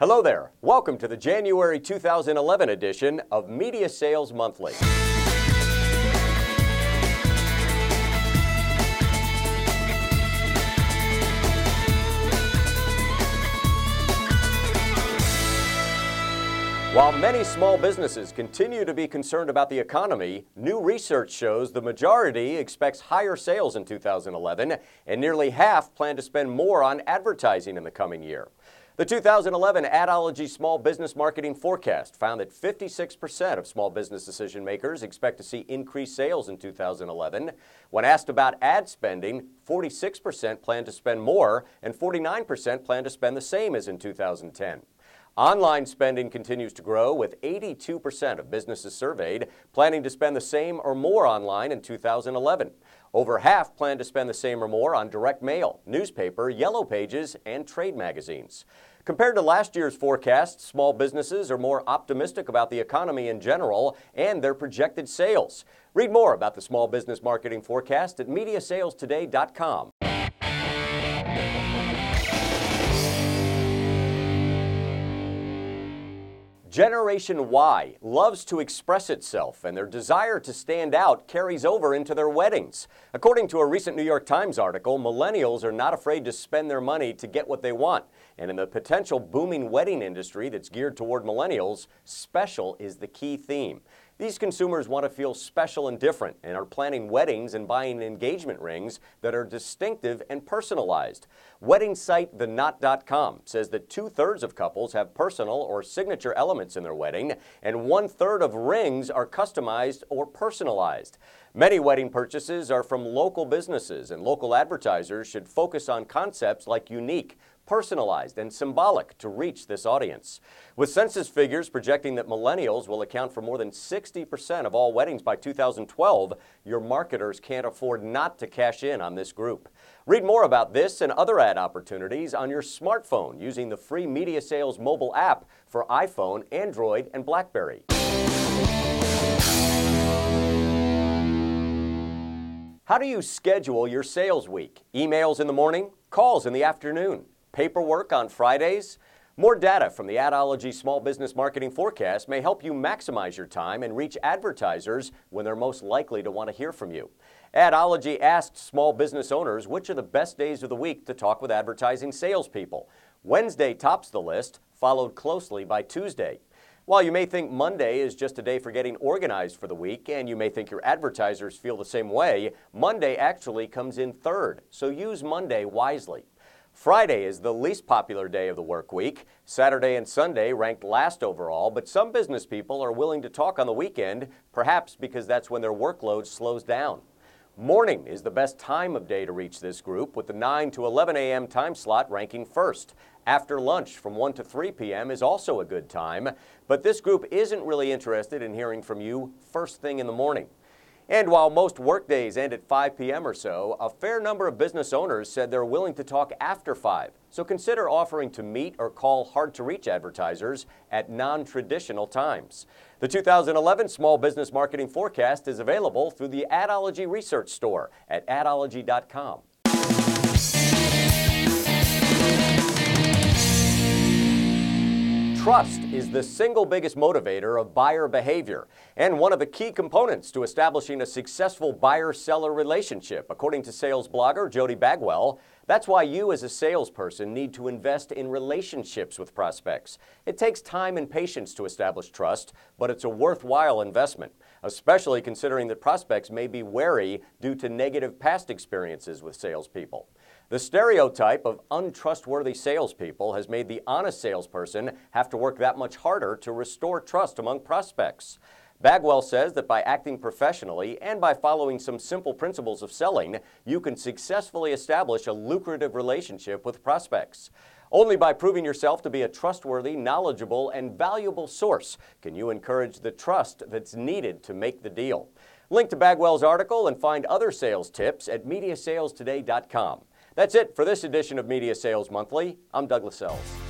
Hello there. Welcome to the January 2011 edition of Media Sales Monthly. While many small businesses continue to be concerned about the economy, new research shows the majority expects higher sales in 2011, and nearly half plan to spend more on advertising in the coming year. The 2011 Adology Small Business Marketing Forecast found that 56% of small business decision makers expect to see increased sales in 2011. When asked about ad spending, 46% plan to spend more and 49% plan to spend the same as in 2010. Online spending continues to grow, with 82% of businesses surveyed planning to spend the same or more online in 2011. Over half plan to spend the same or more on direct mail, newspaper, yellow pages, and trade magazines. Compared to last year's forecast, small businesses are more optimistic about the economy in general and their projected sales. Read more about the Small Business Marketing Forecast at MediaSalesToday.com. Generation Y loves to express itself, and their desire to stand out carries over into their weddings. According to a recent New York Times article, millennials are not afraid to spend their money to get what they want. And in the potential booming wedding industry that's geared toward millennials, special is the key theme. These consumers want to feel special and different, and are planning weddings and buying engagement rings that are distinctive and personalized. Wedding site TheKnot.com says that 2/3 of couples have personal or signature elements in their wedding, and 1/3 of rings are customized or personalized. Many wedding purchases are from local businesses, and local advertisers should focus on concepts like unique, personalized, and symbolic to reach this audience. With census figures projecting that millennials will account for more than 60% of all weddings by 2012, your marketers can't afford not to cash in on this group. Read more about this and other ad opportunities on your smartphone using the free Media Sales mobile app for iPhone, Android, and BlackBerry. How do you schedule your sales week? Emails in the morning, calls in the afternoon, paperwork on Fridays? More data from the Adology Small Business Marketing Forecast may help you maximize your time and reach advertisers when they're most likely to want to hear from you. Adology asked small business owners which are the best days of the week to talk with advertising salespeople. Wednesday tops the list, followed closely by Tuesday. While you may think Monday is just a day for getting organized for the week, and you may think your advertisers feel the same way, Monday actually comes in third, so use Monday wisely. Friday is the least popular day of the work week. Saturday and Sunday ranked last overall, but some business people are willing to talk on the weekend, perhaps because that's when their workload slows down. Morning is the best time of day to reach this group, with the 9 to 11 a.m. time slot ranking first. After lunch from 1 to 3 p.m. is also a good time, but this group isn't really interested in hearing from you first thing in the morning. And while most workdays end at 5 p.m. or so, a fair number of business owners said they're willing to talk after 5. So consider offering to meet or call hard-to-reach advertisers at non-traditional times. The 2011 Small Business Marketing Forecast is available through the Adology Research Store at adology.com. Trust is the single biggest motivator of buyer behavior and one of the key components to establishing a successful buyer-seller relationship, according to sales blogger Jody Bagwell. That's why you as a salesperson need to invest in relationships with prospects. It takes time and patience to establish trust, but it's a worthwhile investment, especially considering that prospects may be wary due to negative past experiences with salespeople. The stereotype of untrustworthy salespeople has made the honest salesperson have to work that much harder to restore trust among prospects. Bagwell says that by acting professionally and by following some simple principles of selling, you can successfully establish a lucrative relationship with prospects. Only by proving yourself to be a trustworthy, knowledgeable, and valuable source can you encourage the trust that's needed to make the deal. Link to Bagwell's article and find other sales tips at MediaSalesToday.com. That's it for this edition of Media Sales Monthly. I'm Douglas Sells.